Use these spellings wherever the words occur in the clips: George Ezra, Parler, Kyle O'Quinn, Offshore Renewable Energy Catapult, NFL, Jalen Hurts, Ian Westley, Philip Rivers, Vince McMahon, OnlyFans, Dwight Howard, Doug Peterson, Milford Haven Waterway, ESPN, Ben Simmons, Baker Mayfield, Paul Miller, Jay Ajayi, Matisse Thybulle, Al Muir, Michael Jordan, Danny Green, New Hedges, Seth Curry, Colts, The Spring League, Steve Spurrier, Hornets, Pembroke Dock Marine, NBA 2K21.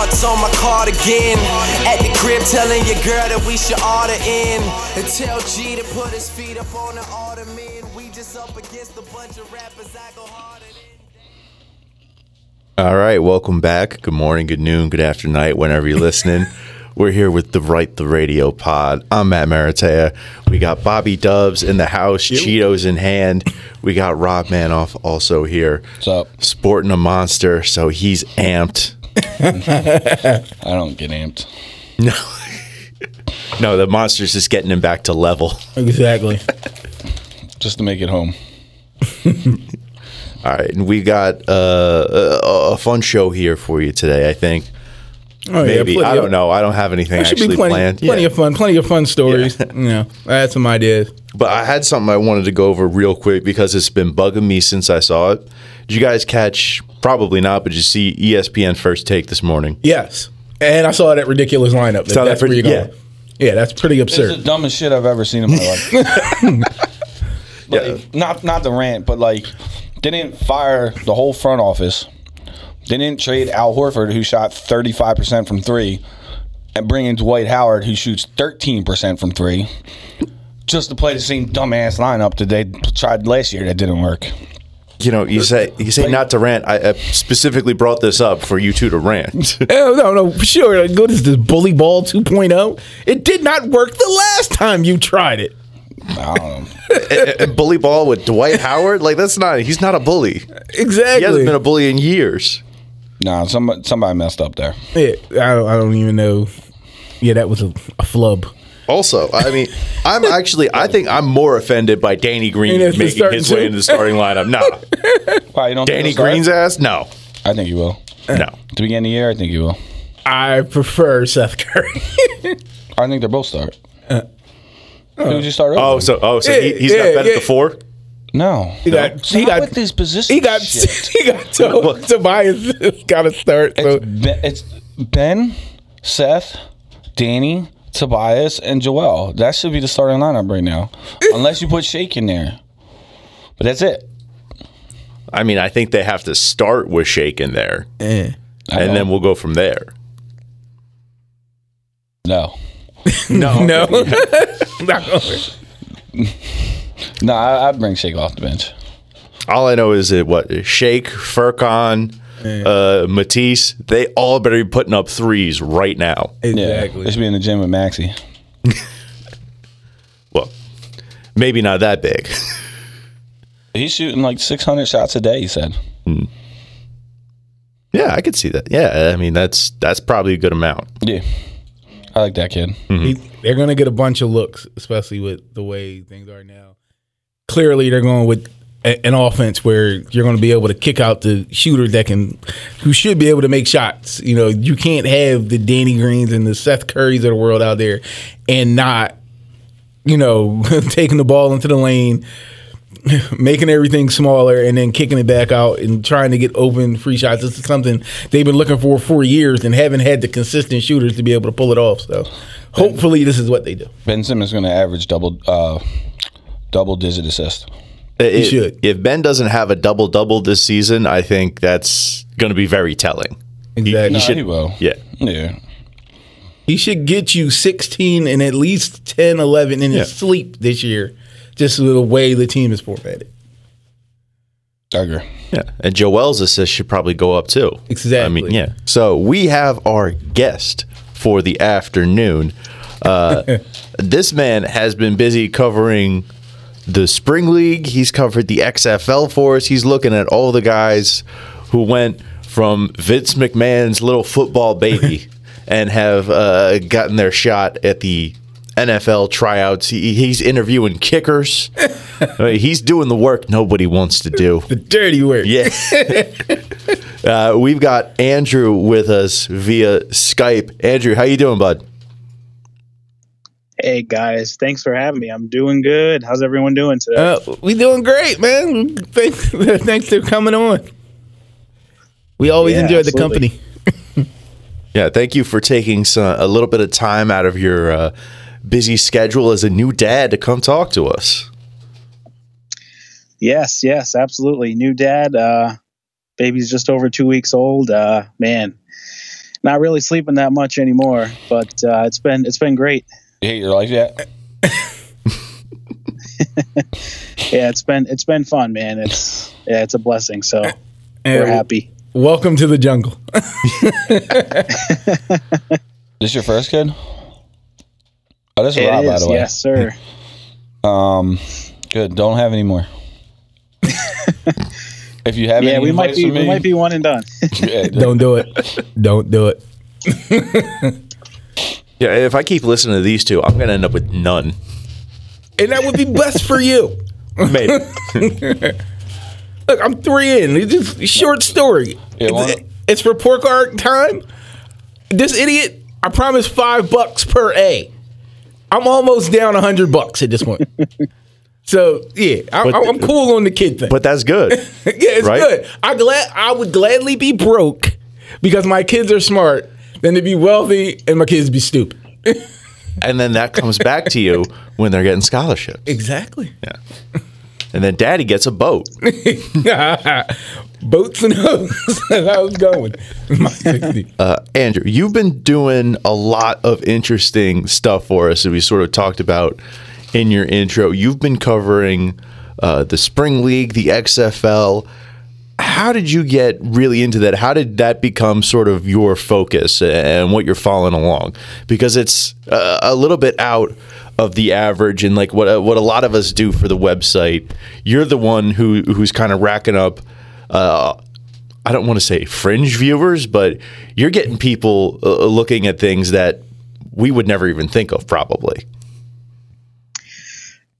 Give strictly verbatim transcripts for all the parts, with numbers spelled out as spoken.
hearts on my cardigan. At the crib telling your girl that we should order in. And tell G to put his feet up on the ottoman. We just up against a bunch of rappers. I go harder than... All right, welcome back. Good morning, good noon, good afternoon, night, whenever you're listening. We're here with the Right the Radio pod. I'm Matt Maratea. We got Bobby Dubs in the house, yep. Cheetos in hand. We got Rob Manoff also here. What's up? Sporting a monster, so he's amped. I don't get amped. No. No, the monster's just getting him back to level. Exactly. Just to make it home. All right, and we got uh, a, a fun show here for you today, I think. Oh, Maybe yeah, I don't of, know. I don't have anything actually be plenty, planned. Plenty yeah. of fun, plenty of fun stories. Yeah. You know, I had some ideas. But I had something I wanted to go over real quick because it's been bugging me since I saw it. Did you guys catch? Probably not, but did you see E S P N First Take this morning? Yes, and I saw that ridiculous lineup. That, that's that pretty, where you're going. Yeah. yeah, that's pretty absurd. It's the dumbest shit I've ever seen in my life. like, yeah. Not not the rant, but like they didn't fire the whole front office. They didn't trade Al Horford, who shot thirty-five percent from three, and bring in Dwight Howard, who shoots thirteen percent from three, just to play the same dumbass lineup that they tried last year that didn't work. You know, you say you say like, not to rant. I, I specifically brought this up for you two to rant. oh, no, no, sure. What is this, bully ball two point oh? It did not work the last time you tried it. I don't know. And bully ball with Dwight Howard? Like, that's not – he's not a bully. Exactly. He hasn't been a bully in years. No, nah, somebody, somebody messed up there. Yeah, I don't, I don't even know. Yeah, that was a, a flub. Also, I mean, I'm actually, I think I'm more offended by Danny Green making his way into the starting lineup. Nah. Wow, you don't Danny Green's ass? No. I think he will. No. At the beginning of the year, I think he will. I prefer Seth Curry. I think they're both start. Uh, Who did you start over? Oh, so, oh, so yeah, he, he's yeah, not better yeah. at the four? No, he got. No. He got with this position. He got. Shit. He got. To, Tobias got to start. So. It's, ben, it's Ben, Seth, Danny, Tobias, and Joel. That should be the starting lineup right now, unless you put Shake in there. But that's it. I mean, I think they have to start with Shake in there, eh. and then we'll go from there. No, no, no. No, nah, I'd bring Shake off the bench. All I know is that, what, Shake, Furkan, yeah. uh, Matisse, they all better be putting up threes right now. Exactly. Yeah, they should be in the gym with Maxie. Well, maybe not that big. He's shooting like six hundred shots a day, he said. Mm. Yeah, I could see that. Yeah, I mean, that's that's probably a good amount. Yeah. I like that kid. Mm-hmm. He, they're going to get a bunch of looks, especially with the way things are now. Clearly, they're going with a, an offense where you're going to be able to kick out the shooter that can, who should be able to make shots. You know, you can't have the Danny Greens and the Seth Currys of the world out there and not, you know, taking the ball into the lane, making everything smaller, and then kicking it back out and trying to get open free shots. This is something they've been looking for for years and haven't had the consistent shooters to be able to pull it off. So, hopefully, this is what they do. Ben Simmons is going to average double. Uh, Double-digit assist. He should. If Ben doesn't have a double-double this season, I think that's going to be very telling. Exactly. He, he, no, should, he will. Yeah. Yeah. He should get you sixteen and at least ten, eleven in yeah. his sleep this year, just the way the team is formatted. I agree. Yeah. And Joel's assist should probably go up, too. Exactly. I mean, yeah. So we have our guest for the afternoon. Uh, this man has been busy covering the Spring League. He's covered the X F L for us. He's looking at all the guys who went from Vince McMahon's little football baby and have uh, gotten their shot at the N F L tryouts. He, he's interviewing kickers. I mean, he's doing the work nobody wants to do. The dirty work. Yeah. uh, we've got Andrew with us via Skype. Andrew, how you doing, bud? Hey guys, thanks for having me. I'm doing good. How's everyone doing today? Uh, we doing great, man. Thanks, thanks for coming on. We always yeah, enjoy absolutely. the company. Yeah, thank you for taking some, a little bit of time out of your uh, busy schedule as a new dad to come talk to us. Yes, yes, absolutely. New dad. Uh, baby's just over two weeks old. Uh, man, not really sleeping that much anymore, but uh, it's been it's been great. You hate your life yet? yeah, it's been it's been fun, man. It's yeah, it's a blessing. So and we're happy. Welcome to the jungle. This your first kid? Oh, this is Rob, by the way. Yes, sir. um, good. Don't have any more. If you have, yeah, any we might be we might be one and done. yeah, don't do it. Don't do it. yeah, if I keep listening to these two, I'm gonna end up with none. And that would be best for you. Maybe. Look, I'm three in. It's just a short story. Yeah, it's, it's for pork art time. This idiot, I promise five bucks per A. I'm almost down a hundred bucks at this point. So yeah, I, but, I'm cool on the kid thing. But that's good. yeah, it's right? good. I glad I would gladly be broke because my kids are smart than to be wealthy and my kids be stupid. And then that comes back to you when they're getting scholarships. Exactly. Yeah. And then Daddy gets a boat. Boats and hoes. I was going. uh, Andrew, you've been doing a lot of interesting stuff for us that we sort of talked about in your intro. You've been covering uh, the Spring League, the X F L. How did you get really into that? How did that become sort of your focus and what you're following along? Because it's uh, a little bit out of the average and like what uh, what a lot of us do for the website. You're the one who who's kind of racking up, uh, I don't want to say fringe viewers, but you're getting people uh, looking at things that we would never even think of probably.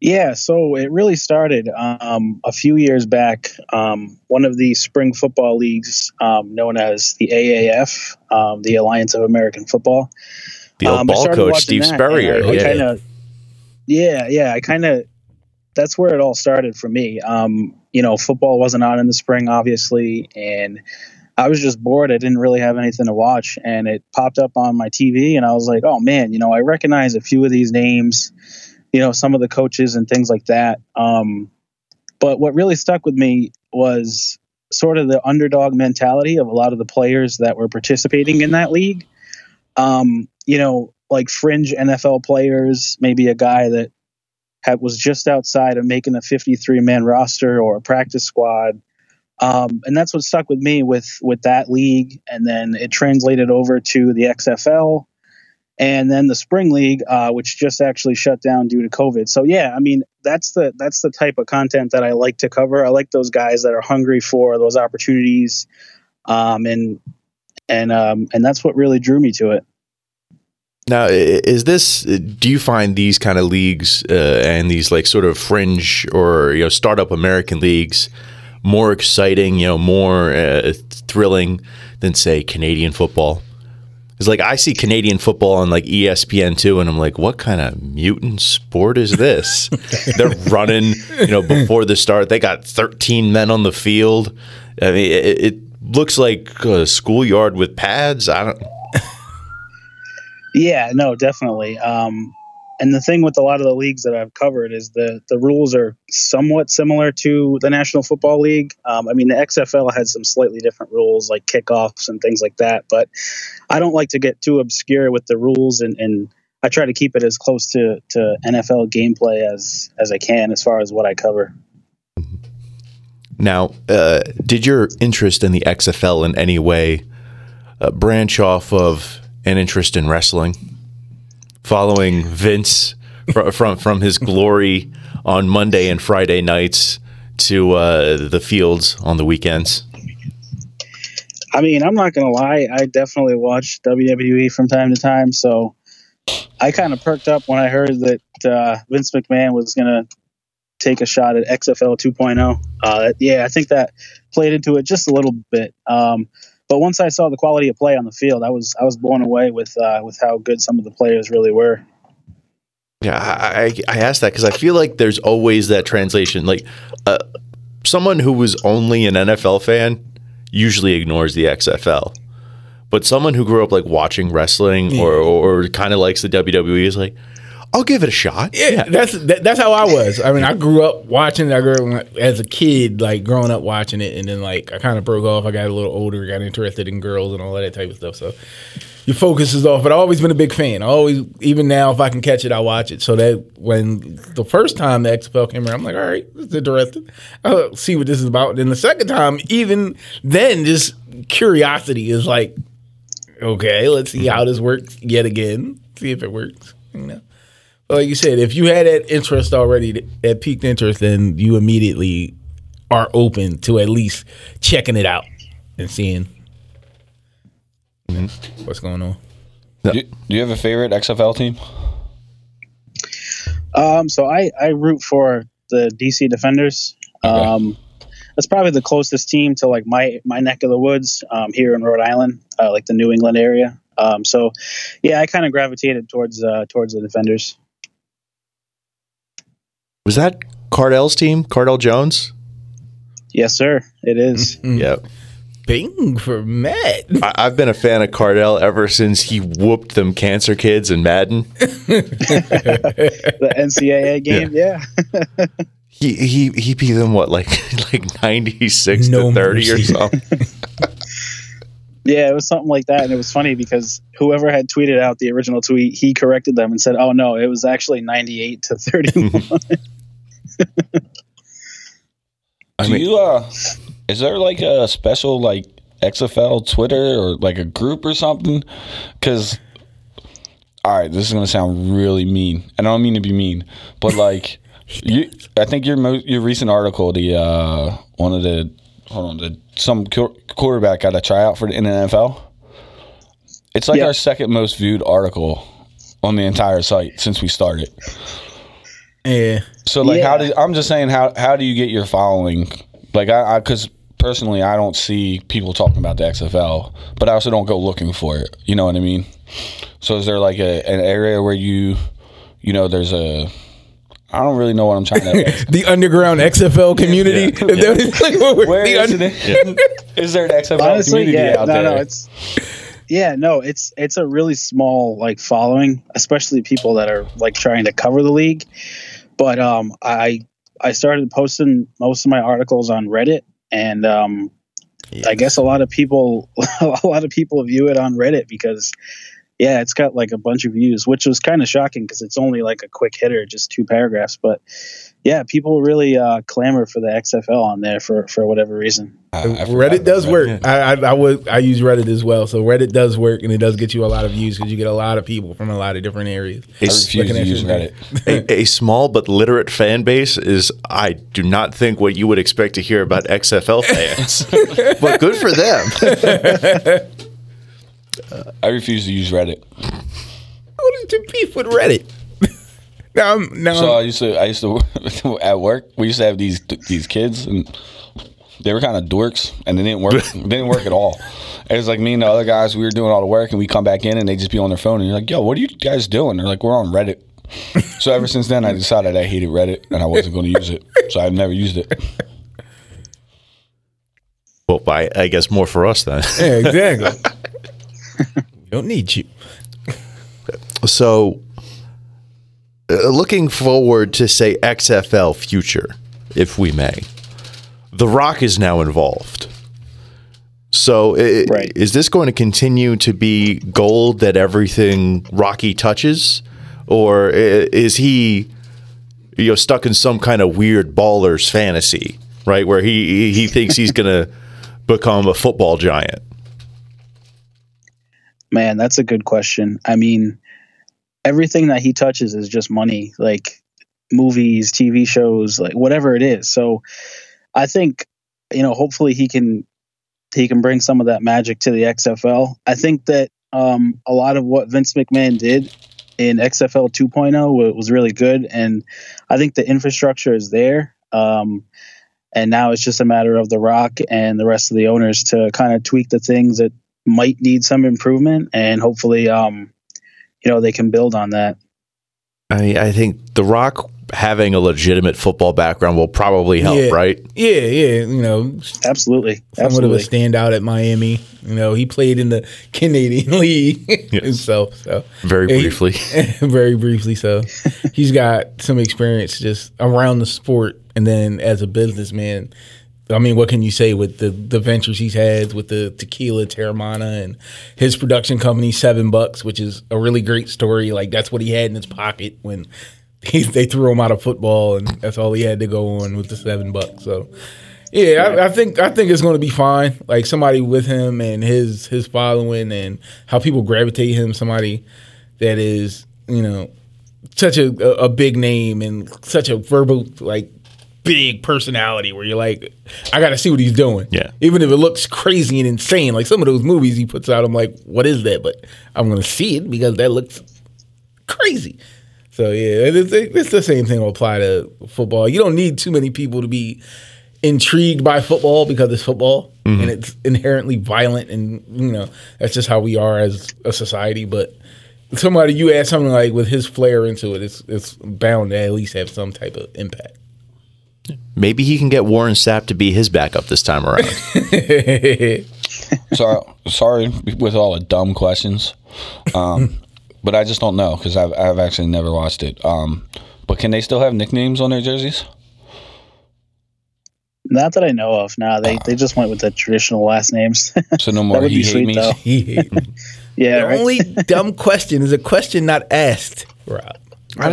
Yeah, so it really started um, a few years back. Um, one of the spring football leagues um, known as the A A F, um, the Alliance of American Football. The old um, ball coach, Steve Spurrier. I, I yeah. Kinda, yeah, yeah. I kind of – that's where it all started for me. Um, you know, football wasn't on in the spring, obviously, and I was just bored. I didn't really have anything to watch, and it popped up on my T V, and I was like, oh, man, you know, I recognize a few of these names – you know, some of the coaches and things like that. Um, but what really stuck with me was sort of the underdog mentality of a lot of the players that were participating in that league. Um, you know, like fringe N F L players, maybe a guy that had, was just outside of making a fifty-three man roster or a practice squad. Um, and that's what stuck with me with, with that league. And then it translated over to the X F L. And then the Spring League, uh, which just actually shut down due to COVID. So, yeah, I mean, that's the that's the type of content that I like to cover. I like those guys that are hungry for those opportunities. Um, and and um, and that's what really drew me to it. Now, is this do you find these kind of leagues uh, and these like sort of fringe or, you know, startup American leagues more exciting, you know, more uh, thrilling than, say, Canadian football? It's like I see Canadian football on like E S P N two, and I'm like, what kind of mutant sport is this? They're running, you know, before the start. They got thirteen men on the field. I mean, it, it looks like a schoolyard with pads. I don't. Yeah, no, definitely. Um, and the thing with a lot of the leagues that I've covered is the the rules are somewhat similar to the National Football League. Um, I mean, the X F L has some slightly different rules, like kickoffs and things like that, but I don't like to get too obscure with the rules, and, and I try to keep it as close to, to N F L gameplay as, as I can as far as what I cover. Now, uh, did your interest in the X F L in any way uh, branch off of an interest in wrestling? Following Vince from, from from his glory on Monday and Friday nights to uh, the fields on the weekends? I mean, I'm not going to lie. I definitely watch W W E from time to time. So I kind of perked up when I heard that uh, Vince McMahon was going to take a shot at X F L two point oh. Uh, yeah, I think that played into it just a little bit. Um, but once I saw the quality of play on the field, I was I was blown away with uh, with how good some of the players really were. Yeah, I, I asked that because I feel like there's always that translation. Like uh, someone who was only an N F L fan usually ignores the X F L. But someone who grew up like watching wrestling or, or kind of likes the W W E is like, I'll give it a shot. Yeah, yeah. that's that, that's how I was. I mean, I grew up watching it. I grew up as a kid, like growing up watching it, and then like I kind of broke off. I got a little older, got interested in girls and all that type of stuff. So your focus is off. But I've always been a big fan. I always, even now, if I can catch it, I watch it. So that when the first time the X F L came around, I'm like, all right, this is interesting. I'll see what this is about. And then the second time, even then, just curiosity is like, okay, let's see how this works yet again. See if it works. You know. Like you said, if you had that interest already, that peaked interest, then you immediately are open to at least checking it out and seeing mm-hmm. what's going on. Do you, do you have a favorite X F L team? Um, so I, I root for the D C Defenders. Okay. Um, that's probably the closest team to like my, my neck of the woods um, here in Rhode Island, uh, like the New England area. Um, so, yeah, I kind of gravitated towards uh, towards the Defenders. Was that Cardell's team, Cardell Jones? Yes, sir. It is. Mm-hmm. Yep. Bing for Matt. I- I've been a fan of Cardell ever since he whooped them cancer kids in Madden. The N C double A game, yeah. yeah. he he he beat them what, like like ninety-six no to thirty mercy. Or something. Yeah, it was something like that, and it was funny because whoever had tweeted out the original tweet, he corrected them and said, "Oh no, it was actually ninety-eight to thirty-one." I mean, do you? Uh, is there like a special like X F L Twitter or like a group or something? Because all right, this is gonna sound really mean, and I don't mean to be mean, but like you, I think your most, your recent article, the uh, one of the. Hold on, the, some quarterback got a tryout for the N F L. It's like yep. our second most viewed article on the entire site since we started. Yeah. So like, yeah. how do I'm just saying, how how do you get your following? Like, I because personally, I don't see people talking about the X F L, but I also don't go looking for it. You know what I mean? So is there like a an area where you, you know, there's a I don't really know what I'm trying to The underground X F L community? Yeah. Yeah. Where the is, under- it? Is there an X F L Honestly, community yeah, out no, there? No, it's, yeah, no, it's it's a really small like following, especially people that are like trying to cover the league. But um, I I started posting most of my articles on Reddit, and um, yes. I guess a lot of people a lot of people view it on Reddit because. Yeah, it's got like a bunch of views, which was kind of shocking because it's only like a quick hitter, just two paragraphs. But yeah, people really uh, clamor for the X F L on there for, for whatever reason. Uh, Reddit does Reddit. work. I, I I would I use Reddit as well, so Reddit does work, and it does get you a lot of views because you get a lot of people from a lot of different areas. I refuse to use Reddit. a, a small but literate fan base is, I do not think what you would expect to hear about X F L fans, but good for them. Uh, I refuse to use Reddit. What is your beef with Reddit? now, I'm, now so I'm, I used to, I used to at work. We used to have these these kids, and they were kind of dorks, and they didn't work. They didn't work at all. It was like me and the other guys. We were doing all the work, and we come back in, and they just be on their phone, and you're like, "Yo, what are you guys doing?" They're like, "We're on Reddit." So ever since then, I decided I hated Reddit, and I wasn't going to use it. So I've never used it. Well, I, I guess more for us then. Yeah, exactly. We don't need you. So, uh, looking forward to, say, X F L future, if we may, The Rock is now involved. So, it, right. is this going to continue to be gold that everything Rocky touches? Or is he you know, stuck in some kind of weird baller's fantasy, right, where he, he thinks he's going to become a football giant? Man, that's a good question. I mean, everything that he touches is just money, like movies, T V shows, like whatever it is. So I think, you know, hopefully he can he can bring some of that magic to the X F L. I think that um, a lot of what Vince McMahon did in X F L two point oh was really good. And I think the infrastructure is there. Um And now it's just a matter of The Rock and the rest of the owners to kind of tweak the things that might need some improvement, and hopefully, um, you know, they can build on that. I mean, I think The Rock having a legitimate football background will probably help, yeah. right? Yeah, yeah, you know. Absolutely. Somewhat of a standout at Miami. You know, he played in the Canadian League. Yes. so, so. Very briefly. He, very briefly, so. He's got some experience just around the sport, and then as a businessman, I mean, what can you say with the, the ventures he's had with the tequila, Terramana, and his production company, Seven Bucks, which is a really great story. Like, that's what he had in his pocket when he, they threw him out of football, and that's all he had to go on with the Seven Bucks. So, yeah, I, I think I think it's going to be fine. Like, somebody with him and his his following and how people gravitate him, somebody that is, you know, such a, a big name and such a verbal, like, big personality where you're like, I got to see what he's doing. Yeah. Even if it looks crazy and insane, like some of those movies he puts out, I'm like, what is that? But I'm going to see it because that looks crazy. So, yeah, it's, it's the same thing will apply to football. You don't need too many people to be intrigued by football because it's football mm-hmm. and it's inherently violent and, you know, that's just how we are as a society. But somebody, you add something like with his flair into it, it's, it's bound to at least have some type of impact. Maybe he can get Warren Sapp to be his backup this time around. sorry, sorry with all the dumb questions, um, but I just don't know because I've, I've actually never watched it. Um, but can they still have nicknames on their jerseys? Not that I know of. No, they uh, they just went with the traditional last names. So no more. That would he, be hate sweet, me. he hate me. Yeah. The right? only dumb question is a question not asked, Rob. Right.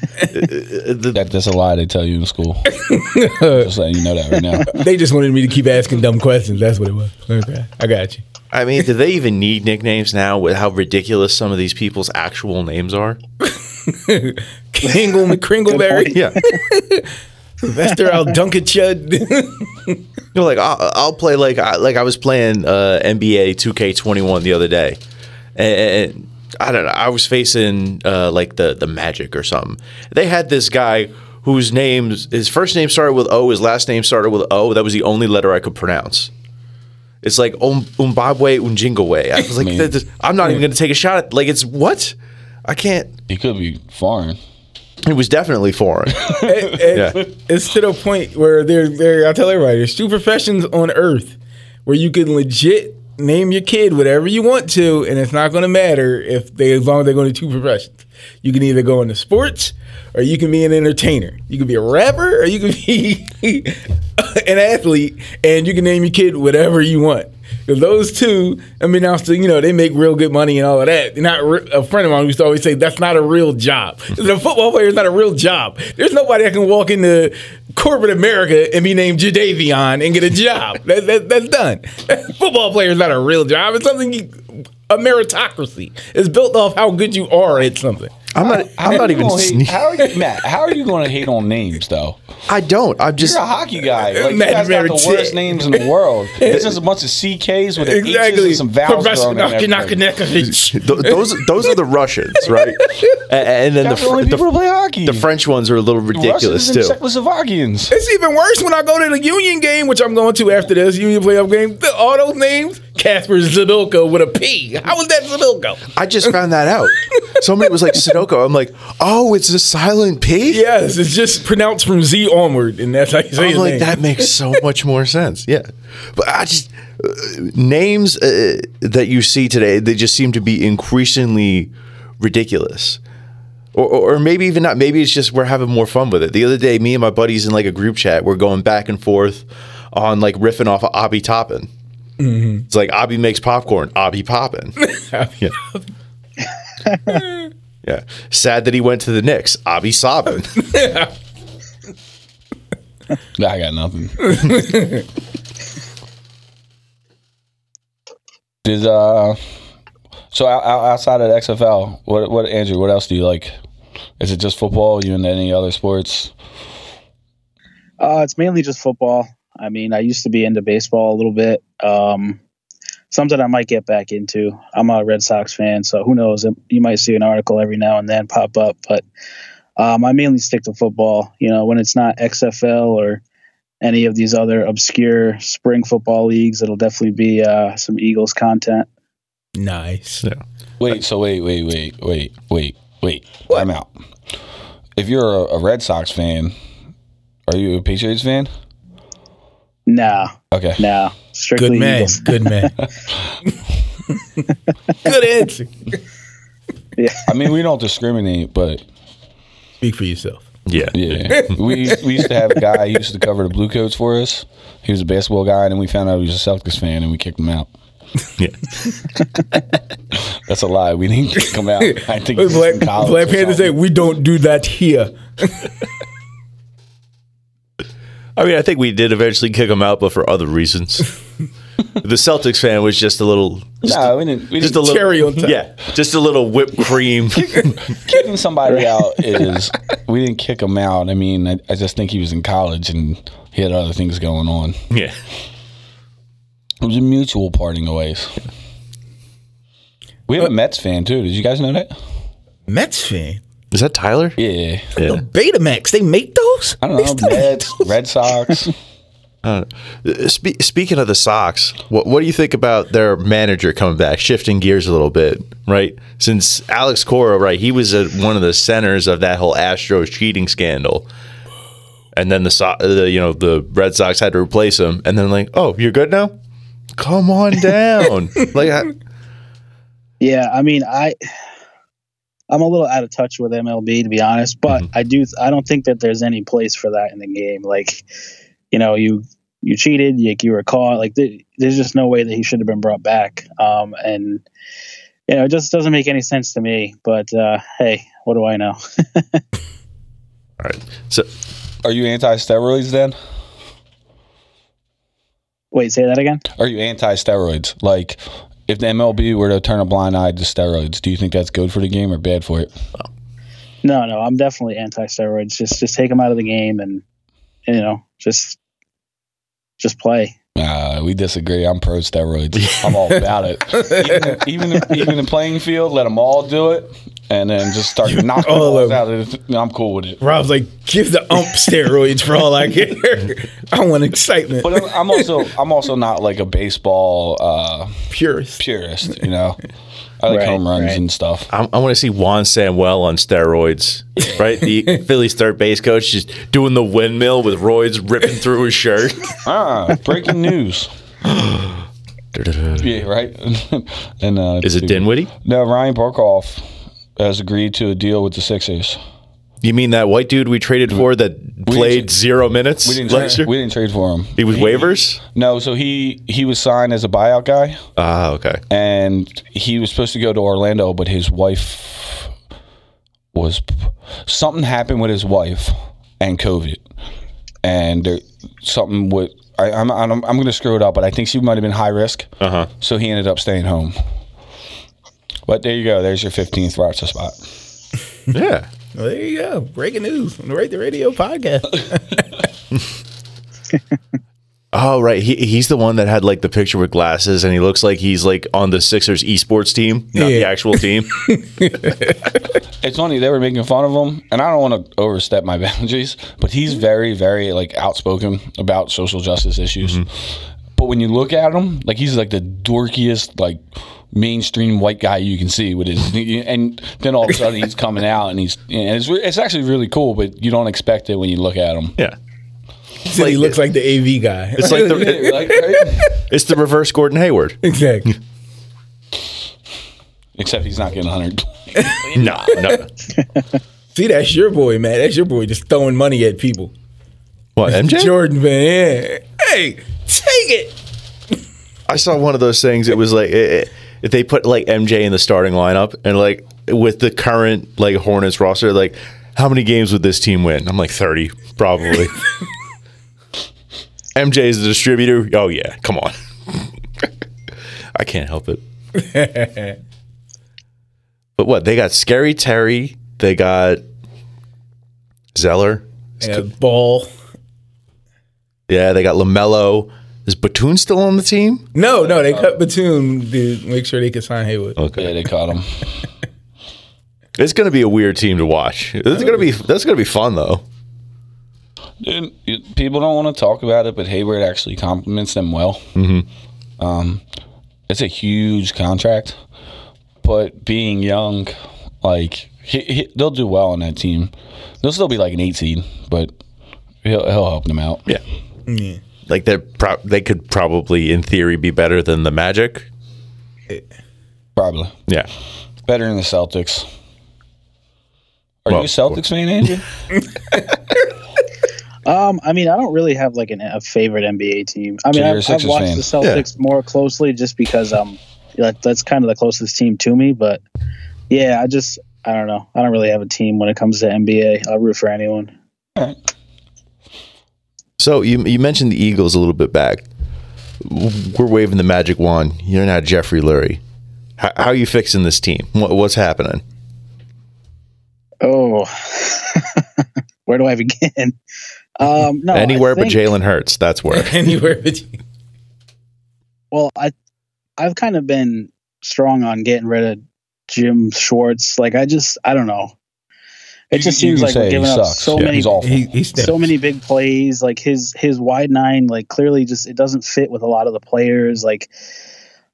That, that, that's a lie they tell you in school. Just letting you know that right now. They just wanted me to keep asking dumb questions. That's what it was. Okay, I got you. I mean, do they even need nicknames now with how ridiculous some of these people's actual names are? Kingle McCringleberry. Yeah. Vester, I'll dunk it, Chud. You know, like, I'll, I'll play like I, like I was playing uh, N B A two K twenty-one the other day. And... and I don't know. I was facing uh, like the the Magic or something. They had this guy whose name, his first name started with O, his last name started with O. That was the only letter I could pronounce. It's like um, Umbabwe Unjingwe. I was like, that, that, I'm not even going to take a shot at. Like, it's what? I can't. It could be foreign. It was definitely foreign. it, it, yeah. It's to the point where there, there. I tell everybody, there's two professions on earth where you can legit name your kid whatever you want to, and it's not going to matter if they, as long as they're going to two professions. You can either go into sports, or you can be an entertainer. You can be a rapper, or you can be an athlete, and you can name your kid whatever you want. Because those two, I mean, now still, you know, they make real good money and all of that. They're not re- a friend of mine used to always say that's not a real job. The football player is not a real job. There's nobody that can walk into corporate America and be named Jadavion and get a job. that, that, that's done. Football player is not a real job. It's something you, a meritocracy. It's built off how good you are at something. I'm not. I'm not even. Hate, how are you, Matt? How are you going to hate on names, though? I don't. I'm just. You're a hockey guy. Like, you guys got the worst names in the world. It's just a bunch of C Ks with exactly. H's and some vowels thrown in there. Those, those are the Russians, right? And, and then the, the only people the, to play hockey. The French ones are a little ridiculous too. Czechoslovakians. It's even worse when I go to the Union game, which I'm going to after this Union playoff game. All those names. Casper Zadoka with a P. How was that Zadoka? I just found that out. Somebody was like Sudoku. I'm like, oh, it's a silent P? Yes, it's just pronounced from Z onward, and that's how you say I'm his like, name. That makes so much more sense. Yeah. But I just uh, names uh, that you see today, they just seem to be increasingly ridiculous. Or, or, or maybe even not. Maybe it's just we're having more fun with it. The other day, me and my buddies in like a group chat, we're going back and forth on like riffing off of Obi Toppin. Mm-hmm. It's like Obi makes popcorn, Obi Poppin. Yeah. Yeah. Sad that he went to the Knicks, Obi Sobbin. Yeah. I got nothing. Did uh, so outside of the X F L, what what Andrew? What else do you like? Is it just football? Are you into any other sports? Uh, it's mainly just football. I mean, I used to be into baseball a little bit. Um, something I might get back into. I'm a Red Sox fan, so who knows? You might see an article every now and then pop up, but um, I mainly stick to football. You know, when it's not X F L or any of these other obscure spring football leagues, it'll definitely be uh, some Eagles content. Nice. Yeah. Wait, so wait, wait, wait, wait, wait. Wait, what? I'm out. If you're a, a Red Sox fan, are you a Patriots fan? No. Okay. No. Strictly Good man. Eagles. Good man. Good answer. Yeah. I mean, we don't discriminate, but speak for yourself. Yeah. Yeah. we we used to have a guy who used to cover the Blue Coats for us. He was a basketball guy, and then we found out he was a Celtics fan, and we kicked him out. Yeah. That's a lie. We didn't kick him out. I think Black, Black Panther said, we don't do that here. I mean, I think we did eventually kick him out, but for other reasons. The Celtics fan was just a little just, nah, we didn't, we just didn't a little cherry on top. Yeah, just a little whipped cream. Kicking somebody out is we didn't kick him out. I mean, I, I just think he was in college and he had other things going on. Yeah, it was a mutual parting of ways. We have a Mets fan too. Did you guys know that? Mets fan. Is that Tyler? Yeah. yeah. The Betamax. They make those? I don't know. Mets, Red Sox. Uh, spe- speaking of the Sox, what, what do you think about their manager coming back, shifting gears a little bit, right? Since Alex Cora, right, he was a, one of the centers of that whole Astros cheating scandal, and then the, so- the you know the Red Sox had to replace him, and then like, oh, you're good now? Come on down. like, I- yeah, I mean, I I'm a little out of touch with M L B to be honest, but mm-hmm. I do I don't think that there's any place for that in the game, like. You know, you you cheated. Like you were caught. Like th- there's just no way that he should have been brought back. Um, and you know, it just doesn't make any sense to me. But uh, hey, what do I know? All right. So, are you anti-steroids then? Wait, say that again. Are you anti-steroids? Like, if the M L B were to turn a blind eye to steroids, do you think that's good for the game or bad for it? No, no, I'm definitely anti-steroids. Just just take them out of the game and. You know, just just play. Nah, we disagree. I'm pro steroids. I'm all about it. Even even, even the playing field, let them all do it, and then just start knocking balls out of it. I'm cool with it. Rob's like, give the ump steroids for all I care. I want excitement. But I'm, I'm also I'm also not like a baseball uh, purist. Purist, you know. I like right, home runs right. and stuff. I'm, I want to see Juan Samuel on steroids, right? The Phillies third base coach just doing the windmill with roids ripping through his shirt. Ah, breaking news. Yeah, right? and uh, Is it dude, Dinwiddie? No, Ryan Burkhoff has agreed to a deal with the Sixers. You mean that white dude we traded for that played zero minutes we didn't last tra- year? We didn't trade for him. He was waivers? No, so he, he was signed as a buyout guy. Ah, uh, okay. And he was supposed to go to Orlando, but his wife was – something happened with his wife and COVID. And there, something with – I'm I'm, I'm going to screw it up, but I think she might have been high risk. Uh-huh. So he ended up staying home. But there you go. There's your fifteenth roster spot. Yeah. Well, there you go. Breaking news on the Rate the Radio podcast. Oh, right. He, he's the one that had, like, the picture with glasses, and he looks like he's, like, on the Sixers esports team, not yeah. the actual team. It's funny. They were making fun of him, and I don't want to overstep my boundaries, but he's very, very, like, outspoken about social justice issues. Mm-hmm. But when you look at him, like, he's, like, the dorkiest, like, mainstream white guy you can see with his, and then all of a sudden he's coming out and he's, and it's it's actually really cool, but you don't expect it when you look at him. Yeah, so like, he looks it, like the A V guy. It's like the like, right? It's the reverse Gordon Hayward, exactly. Except he's not getting one hundred. Nah, no. See, that's your boy, man. That's your boy, just throwing money at people. What, M J? Jordan, man. Hey, take it. I saw one of those things. It was like. It, it, If they put, like, M J in the starting lineup and, like, with the current, like, Hornets roster, like, how many games would this team win? I'm like, thirty, probably. M J is the distributor. Oh, yeah. Come on. I can't help it. But what? They got Scary Terry. They got Zeller. Yeah, Ball. Yeah, they got LaMelo. Is Batoon still on the team? No, no, they cut Batoon to make sure they could sign Hayward. Okay, yeah, they caught him. It's going to be a weird team to watch. It's going to be that's going to be fun though. Dude, people don't want to talk about it, but Hayward actually compliments them well. Mm-hmm. Um, it's a huge contract, but being young, like he, he, they'll do well on that team. They'll still be like an eight seed, but he'll he'll help them out. Yeah, yeah. Like they pro- they could probably, in theory, be better than the Magic. Probably. Yeah. Better than the Celtics. Are well, you Celtics well. fan, Andrew? Um, I mean, I don't really have like an, a favorite N B A team. I mean, I've, I've watched fan. the Celtics yeah. more closely just because um, that, that's kind of the closest team to me. But yeah, I just I don't know. I don't really have a team when it comes to N B A. I'll root for anyone. All right. So you you mentioned the Eagles a little bit back. We're waving the magic wand. You're now Jeffrey Lurie. How, how are you fixing this team? What, what's happening? Oh, where do I begin? Um, no, anywhere think, but Jalen Hurts. That's where. Anywhere but. You. Well, I, I've kind of been strong on getting rid of Jim Schwartz. Like I just, I don't know. It just you, seems you like we're giving up sucks. so yeah, many, he, he so many big plays. Like his his wide nine, like clearly just it doesn't fit with a lot of the players. Like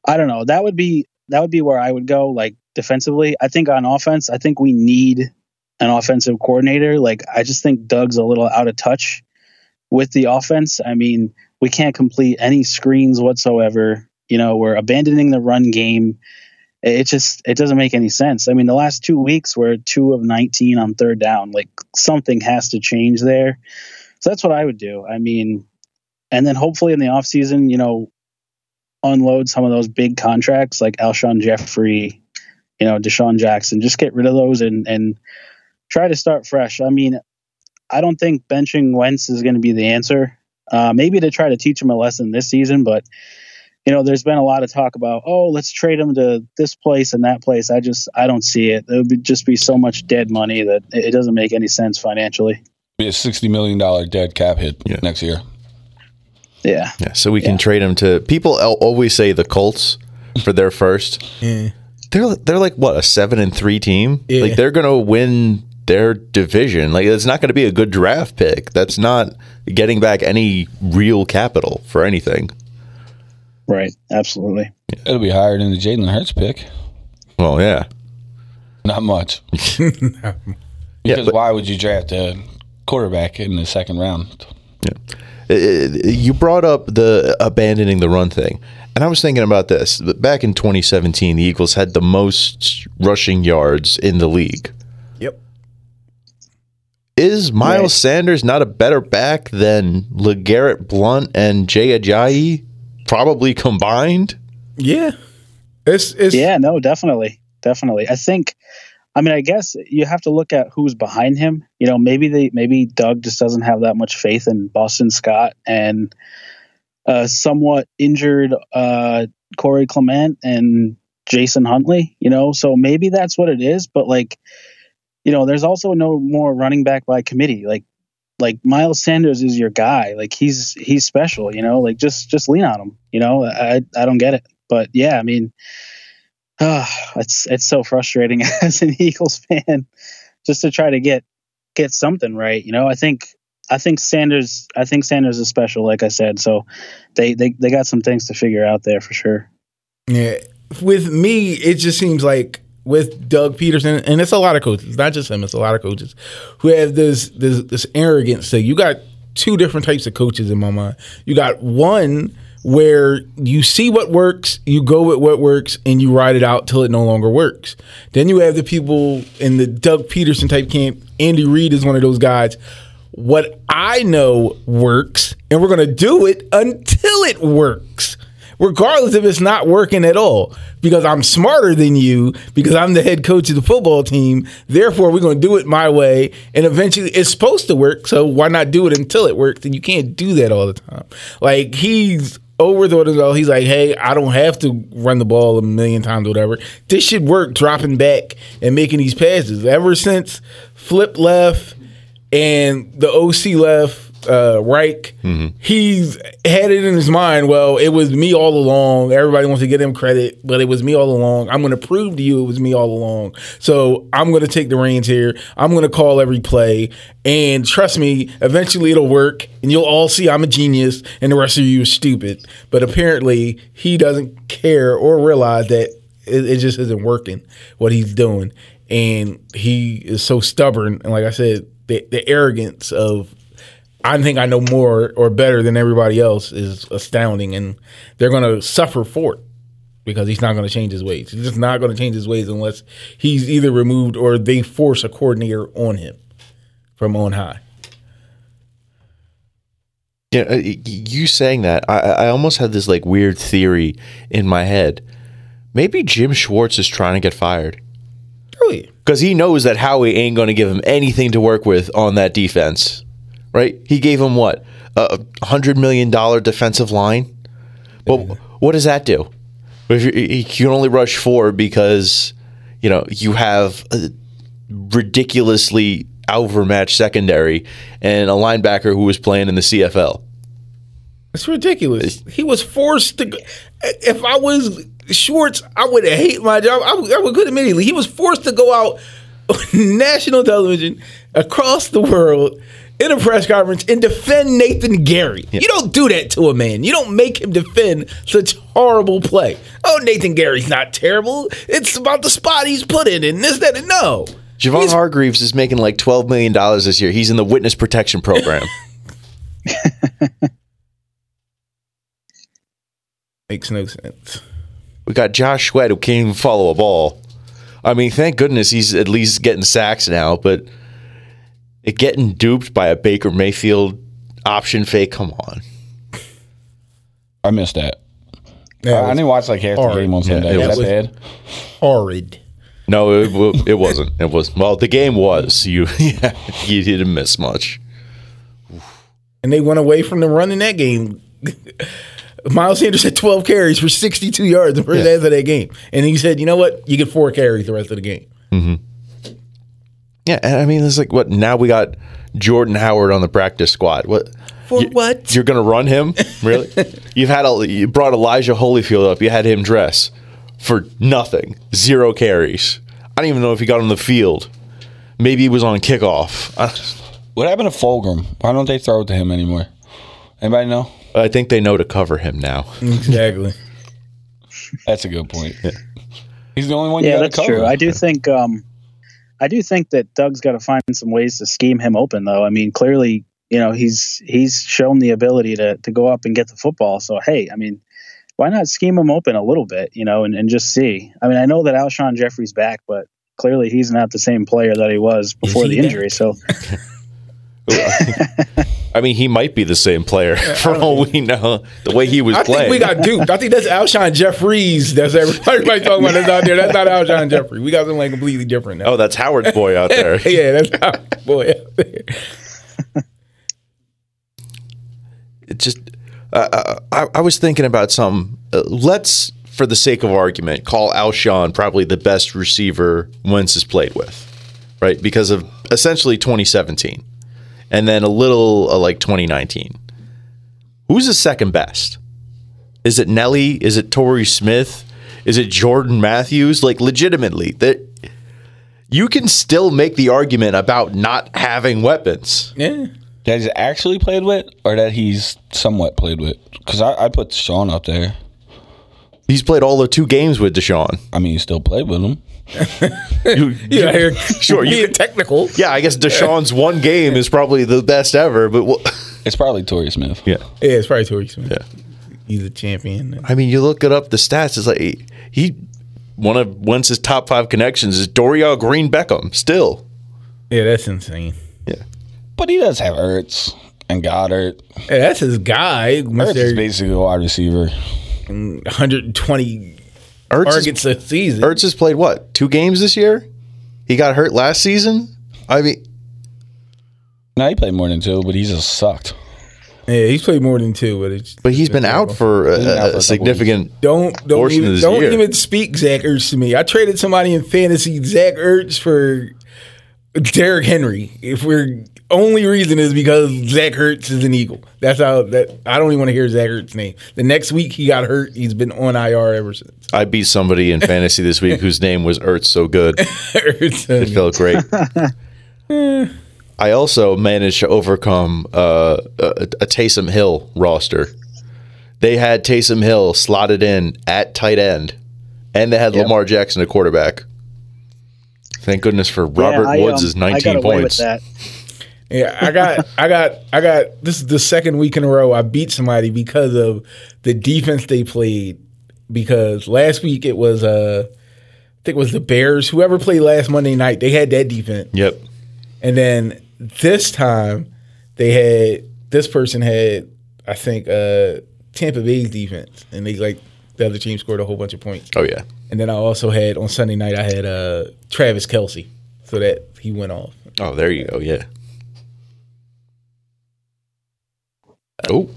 I don't know. That would be that would be where I would go. Like defensively, I think on offense, I think we need an offensive coordinator. Like I just think Doug's a little out of touch with the offense. I mean, we can't complete any screens whatsoever. You know, we're abandoning the run game. It just it doesn't make any sense. I mean, the last two weeks we're two of nineteen on third down. Like something has to change there. So that's what I would do. I mean, and then hopefully in the offseason, you know, unload some of those big contracts like Alshon Jeffrey, you know, Deshaun Jackson. Just get rid of those and and try to start fresh. I mean, I don't think benching Wentz is going to be the answer. Uh, maybe to try to teach him a lesson this season, but, you know, there's been a lot of talk about, oh, let's trade him to this place and that place. I just, I don't see it. It would be, just be so much dead money that it doesn't make any sense financially. Be a sixty million dollars dead cap hit yeah. next year. Yeah. yeah. So we can yeah. trade him to, people always say the Colts for their first. yeah. They're they're like, what, a seven and three team? Yeah. Like, they're going to win their division. Like, it's not going to be a good draft pick. That's not getting back any real capital for anything. Right. Absolutely. It'll be higher than the Jalen Hurts pick. Well, yeah. Not much. no. Because yeah, but, why would you draft a quarterback in the second round? Yeah. You brought up the abandoning the run thing. And I was thinking about this. Back in twenty seventeen, the Eagles had the most rushing yards in the league. Is Miles right. Sanders not a better back than LeGarrette Blount and Jay Ajayi probably combined? Yeah. It's, it's Yeah, no, definitely. Definitely. I think, I mean, I guess you have to look at who's behind him. You know, maybe they, maybe Doug just doesn't have that much faith in Boston Scott and uh, somewhat injured uh, Corey Clement and Jason Huntley, you know, so maybe that's what it is. But like, you know, there's also no more running back by committee. Like, like Miles Sanders is your guy. Like he's, he's special, you know, like just, just lean on him, you know, I, I don't get it, but yeah, I mean, uh, it's, it's so frustrating as an Eagles fan just to try to get, get something right. You know, I think, I think Sanders, I think Sanders is special. Like I said, so they, they, they got some things to figure out there for sure. Yeah. With me, it just seems like, with Doug Peterson, and it's a lot of coaches, it's not just him, it's a lot of coaches who have this this this arrogance. So you got two different types of coaches in my mind. You got one where you see what works, you go with what works, and you ride it out till it no longer works. Then you have the people in the Doug Peterson type camp. Andy Reid is one of those guys. What I know works, and we're going to do it until it works. Regardless if it's not working at all, because I'm smarter than you, because I'm the head coach of the football team. Therefore, we're going to do it my way, and eventually it's supposed to work. So why not do it until it works? And you can't do that all the time. Like he's overthought it all. He's like, hey, I don't have to run the ball a million times or whatever. This should work, dropping back and making these passes. Ever since Flip left and the O C left, Uh, Reich, mm-hmm. he's had it in his mind, well, it was me all along. Everybody wants to give him credit, but it was me all along. I'm going to prove to you it was me all along. So I'm going to take the reins here. I'm going to call every play. And trust me, eventually it'll work. And you'll all see I'm a genius and the rest of you are stupid. But apparently he doesn't care or realize that it, it just isn't working what he's doing. And he is so stubborn. And like I said, the, the arrogance of I think I know more or better than everybody else is astounding. And they're going to suffer for it because he's not going to change his ways. He's just not going to change his ways unless he's either removed or they force a coordinator on him from on high. You know, you saying that, I, I almost had this like weird theory in my head. Maybe Jim Schwartz is trying to get fired. Really? Because he knows that Howie ain't going to give him anything to work with on that defense, right? He gave him what? A one hundred million dollars defensive line? But yeah. What does that do? If you, you can only rush four because, you know, you have a ridiculously overmatched secondary and a linebacker who was playing in the C F L. It's ridiculous. He was forced to. If I was Schwartz, I would hate my job. I would, I would quit immediately. He was forced to go out on national television across the world in a press conference and defend Nathan Gary. Yeah. You don't do that to a man. You don't make him defend such horrible play. Oh, Nathan Gary's not terrible. It's about the spot he's put in and this, that, and no. Javon he's, Hargreaves is making like twelve million dollars this year. He's in the witness protection program. Makes no sense. We got Josh Sweat, who can't even follow a ball. I mean, thank goodness he's at least getting sacks now, but it getting duped by a Baker Mayfield option fake, come on. I missed that. Yeah, uh, I didn't watch like half the game on Sunday. Yeah, was that bad? Horrid. No, it, it wasn't. It was well, the game was. You yeah, you didn't miss much. And they went away from the run in that game. Miles Sanders had twelve carries for sixty-two yards the first half yeah. of that game. And he said, you know what? You get four carries the rest of the game. Mm-hmm. Yeah, and I mean, it's like, what, now we got Jordan Howard on the practice squad. What? For you, what? You're going to run him? Really? You've had a, you brought Elijah Holyfield up. You had him dress for nothing. Zero carries. I don't even know if he got on the field. Maybe he was on kickoff. What happened to Fulgham? Why don't they throw it to him anymore? Anybody know? I think they know to cover him now. Exactly. That's a good point. Yeah. He's the only one. Yeah, you that's cover. True. I do think. Um, I do think that Doug's got to find some ways to scheme him open, though. I mean, clearly, you know, he's he's shown the ability to to go up and get the football. So hey, I mean, why not scheme him open a little bit, you know, and, and just see? I mean, I know that Alshon Jeffrey's back, but clearly he's not the same player that he was before the injury. So. I mean, he might be the same player for all we know. The way he was I playing, I think we got duped. I think that's Alshon Jeffries. That's everybody talking about. That's out there. That's not Alshon Jeffrey. We got something like completely different now. Oh, that's Howard's boy out there. Yeah, that's Howard's boy out there. It just, uh, I, I was thinking about something. Uh, let's, for the sake of argument, call Alshon probably the best receiver Wentz has played with, right? Because of essentially twenty seventeen. And then a little uh, like twenty nineteen. Who's the second best? Is it Nelly? Is it Torrey Smith? Is it Jordan Matthews? Like, legitimately, that you can still make the argument about not having weapons. Yeah, that he's actually played with, or that he's somewhat played with. Because I, I put Deshaun up there. He's played all the two games with Deshaun. I mean, he still played with him. you, you, yeah, sure. You technical. Yeah, I guess Deshaun's one game is probably the best ever. But we'll, it's probably Torrey Smith. Yeah, yeah, it's probably Torrey Smith. Yeah, he's a champion. I mean, you look it up the stats. It's like he, he one of Wentz's top five connections is Dorial Green Beckham. Still, yeah, that's insane. Yeah, but he does have Ertz and Goddard. Yeah, that's his guy. Ertz is basically a wide receiver. one hundred twenty. Ertz is, season. Ertz has played, what, two games this year? He got hurt last season? I mean... No, he played more than two, but he's just sucked. Yeah, he's played more than two. But it's, but he's been out for a, out for a significant don't, don't portion even, of this don't year. Don't even speak Zach Ertz to me. I traded somebody in fantasy, Zach Ertz, for Derrick Henry. If we're... Only reason is because Zach Ertz is an Eagle. That's how that I don't even want to hear Zach Ertz's name. The next week he got hurt. He's been on I R ever since. I beat somebody in fantasy this week whose name was Ertz so good. Ertz, it felt great. I also managed to overcome uh, a, a Taysom Hill roster. They had Taysom Hill slotted in at tight end And they had yep. Lamar Jackson at quarterback. Thank goodness for Robert yeah, I, Woods' is nineteen I got away points. With that. Yeah, I got, I got, I got. This is the second week in a row I beat somebody because of the defense they played. Because last week it was, uh, I think it was the Bears. Whoever played last Monday night, they had that defense. Yep. And then this time they had this person had, I think, uh, Tampa Bay's defense, and they like the other team scored a whole bunch of points. Oh yeah. And then I also had on Sunday night I had uh, Travis Kelce, so that he went off. Oh, there you go. Yeah. Oh,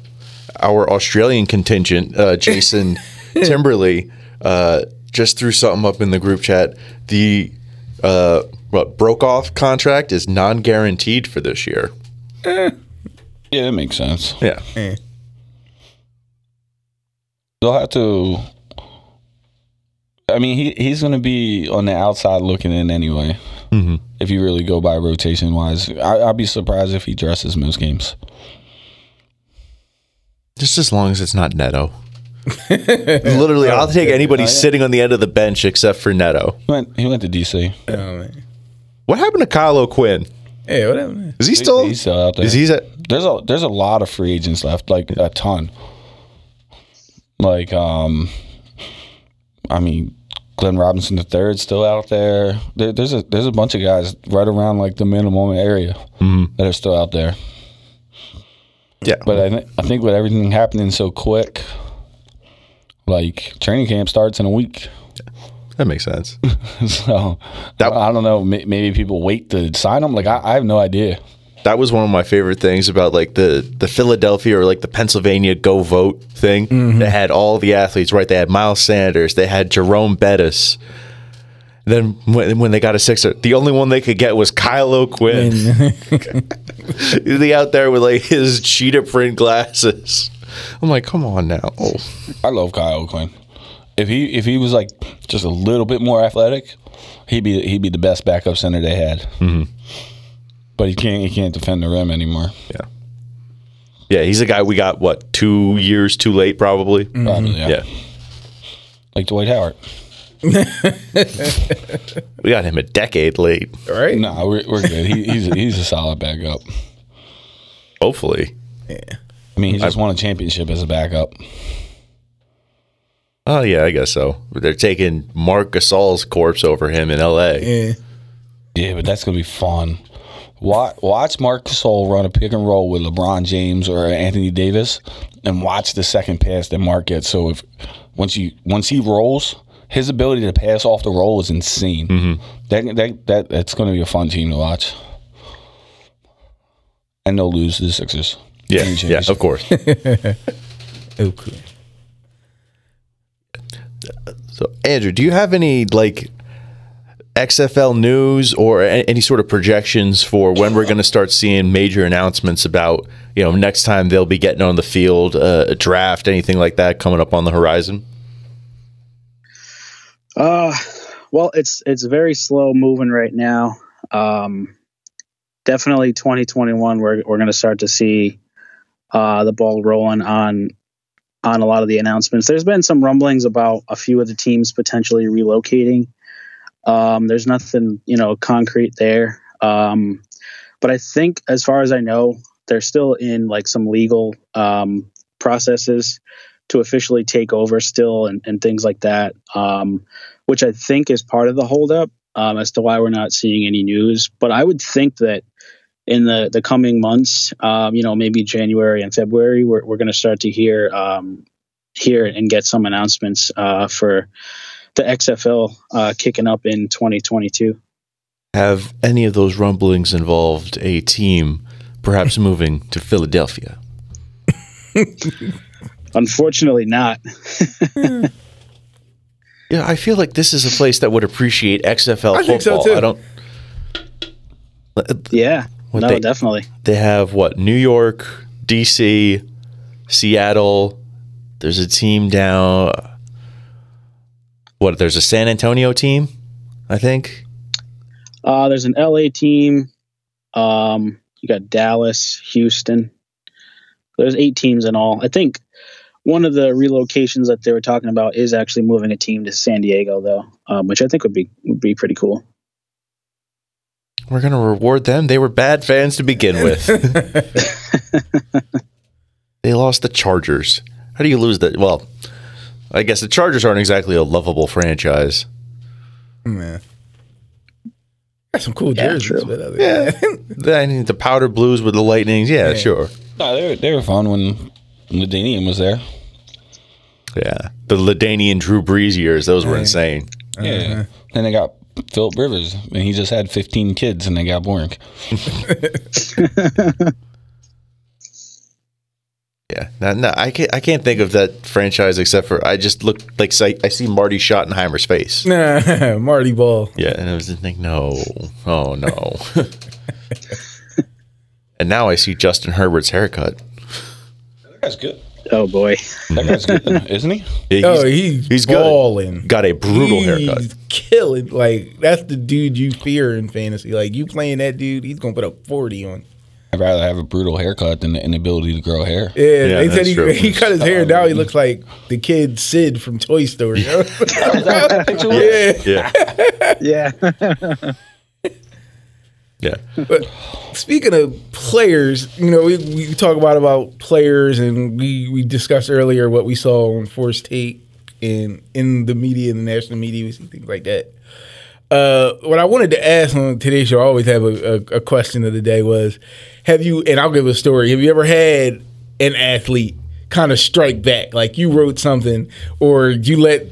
our Australian contingent, uh, Jason Timberley, uh, just threw something up in the group chat. The uh, what Brokoff contract is non-guaranteed for this year. Eh. Yeah, that makes sense. Yeah. Eh. They'll have to – I mean, he he's going to be on the outside looking in anyway, mm-hmm. if you really go by rotation-wise. I, I'd be surprised if he dresses most games. Just as long as it's not Neto. Literally, I'll take anybody oh, yeah. sitting on the end of the bench except for Neto. He went, he went to D C. Oh, man. What happened to Kyle O'Quinn? Hey, what happened? Is he still? He's still out there. Is he? A, there's a there's a lot of free agents left, like a ton. Like, um, I mean, Glenn Robinson the third is still out there. there. There's a there's a bunch of guys right around like the minimum area mm-hmm. that are still out there. Yeah, but I, th- I think with everything happening so quick, like training camp starts in a week. That makes sense. So that, I don't know. Maybe people wait to sign them. Like I, I have no idea. That was one of my favorite things about like the, the Philadelphia or like the Pennsylvania Go Vote thing. Mm-hmm. They had all the athletes, right? They had Miles Sanders. They had Jerome Bettis. Then when, when they got a Sixer, the only one they could get was Kyle O'Quinn. Is he out there with like his cheetah print glasses? I'm like, come on now. Oh. I love Kyle O'Quinn. If he if he was like just a little bit more athletic, he'd be he'd be the best backup center they had. Mm-hmm. But he can't he can't defend the rim anymore. Yeah. Yeah, he's a guy we got what two years too late probably. Mm-hmm. Probably yeah. yeah. Like Dwight Howard. We got him a decade late, right? No, we're, we're good. He, he's a, he's a solid backup. Hopefully, yeah. I mean, he just I've, won a championship as a backup. Oh yeah, I guess so. They're taking Mark Gasol's corpse over him in L A. Yeah, yeah, but that's gonna be fun. Watch, watch Mark Gasol run a pick and roll with LeBron James or Anthony Davis, and watch the second pass that Mark gets. So if once you once he rolls. His ability to pass off the roll is insane. Mm-hmm. That that that that's going to be a fun team to watch, and they'll lose to the Sixers. Yeah, yeah, of course. Okay. So, Andrew, do you have any like X F L news or any sort of projections for when we're going to start seeing major announcements about you know next time they'll be getting on the field, uh, a draft, anything like that coming up on the horizon? Uh, well, it's it's very slow moving right now. Um, definitely twenty twenty-one, we're we're going to start to see uh, the ball rolling on on a lot of the announcements. There's been some rumblings about a few of the teams potentially relocating. Um, there's nothing, you know, concrete there. Um, but I think, as far as I know, they're still in like some legal um, processes to officially take over still and, and things like that, um, which I think is part of the holdup um, as to why we're not seeing any news. But I would think that in the, the coming months, um, you know, maybe January and February, we're, we're going to start to hear um, hear and get some announcements uh, for the X F L uh, kicking up in twenty twenty-two. Have any of those rumblings involved a team perhaps moving to Philadelphia? Unfortunately not. Yeah, I feel like this is a place that would appreciate X F L I football. Think so too. I don't Yeah. What, no, they, definitely. They have what? New York, D C, Seattle. There's a team down What, there's a San Antonio team, I think. Uh, there's an L A team. Um, you got Dallas, Houston. There's eight teams in all. I think one of the relocations that they were talking about is actually moving a team to San Diego, though, um, which I think would be would be pretty cool. We're going to reward them. They were bad fans to begin with. They lost the Chargers. How do you lose that? Well, I guess the Chargers aren't exactly a lovable franchise. Man. Got some cool yeah, jerseys. With yeah. I mean, the powder blues with the Lightnings. Yeah, yeah. Sure. No, they were, they were fun when Ladanian was there. Yeah. The Ladanian Drew Brees years, those were insane. Uh-huh. Yeah. Then they got Philip Rivers, and he just had fifteen kids, and they got boring. Yeah, no, no, I can't. I can't think of that franchise except for I just look like I see Marty Schottenheimer's face. Nah, Marty Ball. Yeah, and I was just thinking, no, oh no. And now I see Justin Herbert's haircut. That guy's good. Oh boy, that guy's good, isn't he? Yeah, he's, oh, he's he's balling. Good. Got a brutal he's haircut. He's killing. Like that's the dude you fear in fantasy. Like you playing that dude, he's gonna put up forty on. I'd rather have a brutal haircut than the inability to grow hair. Yeah, yeah they said he, he cut his hair. Now he looks like the kid Sid from Toy Story. Yeah, yeah, yeah. yeah. But speaking of players, you know, we, we talk about about players, and we, we discussed earlier what we saw on Force Take and in the media, in the national media, we see things like that. Uh, what I wanted to ask on today's show, I always have a, a, a question of the day was, have you, and I'll give a story, have you ever had an athlete kind of strike back? Like you wrote something or you let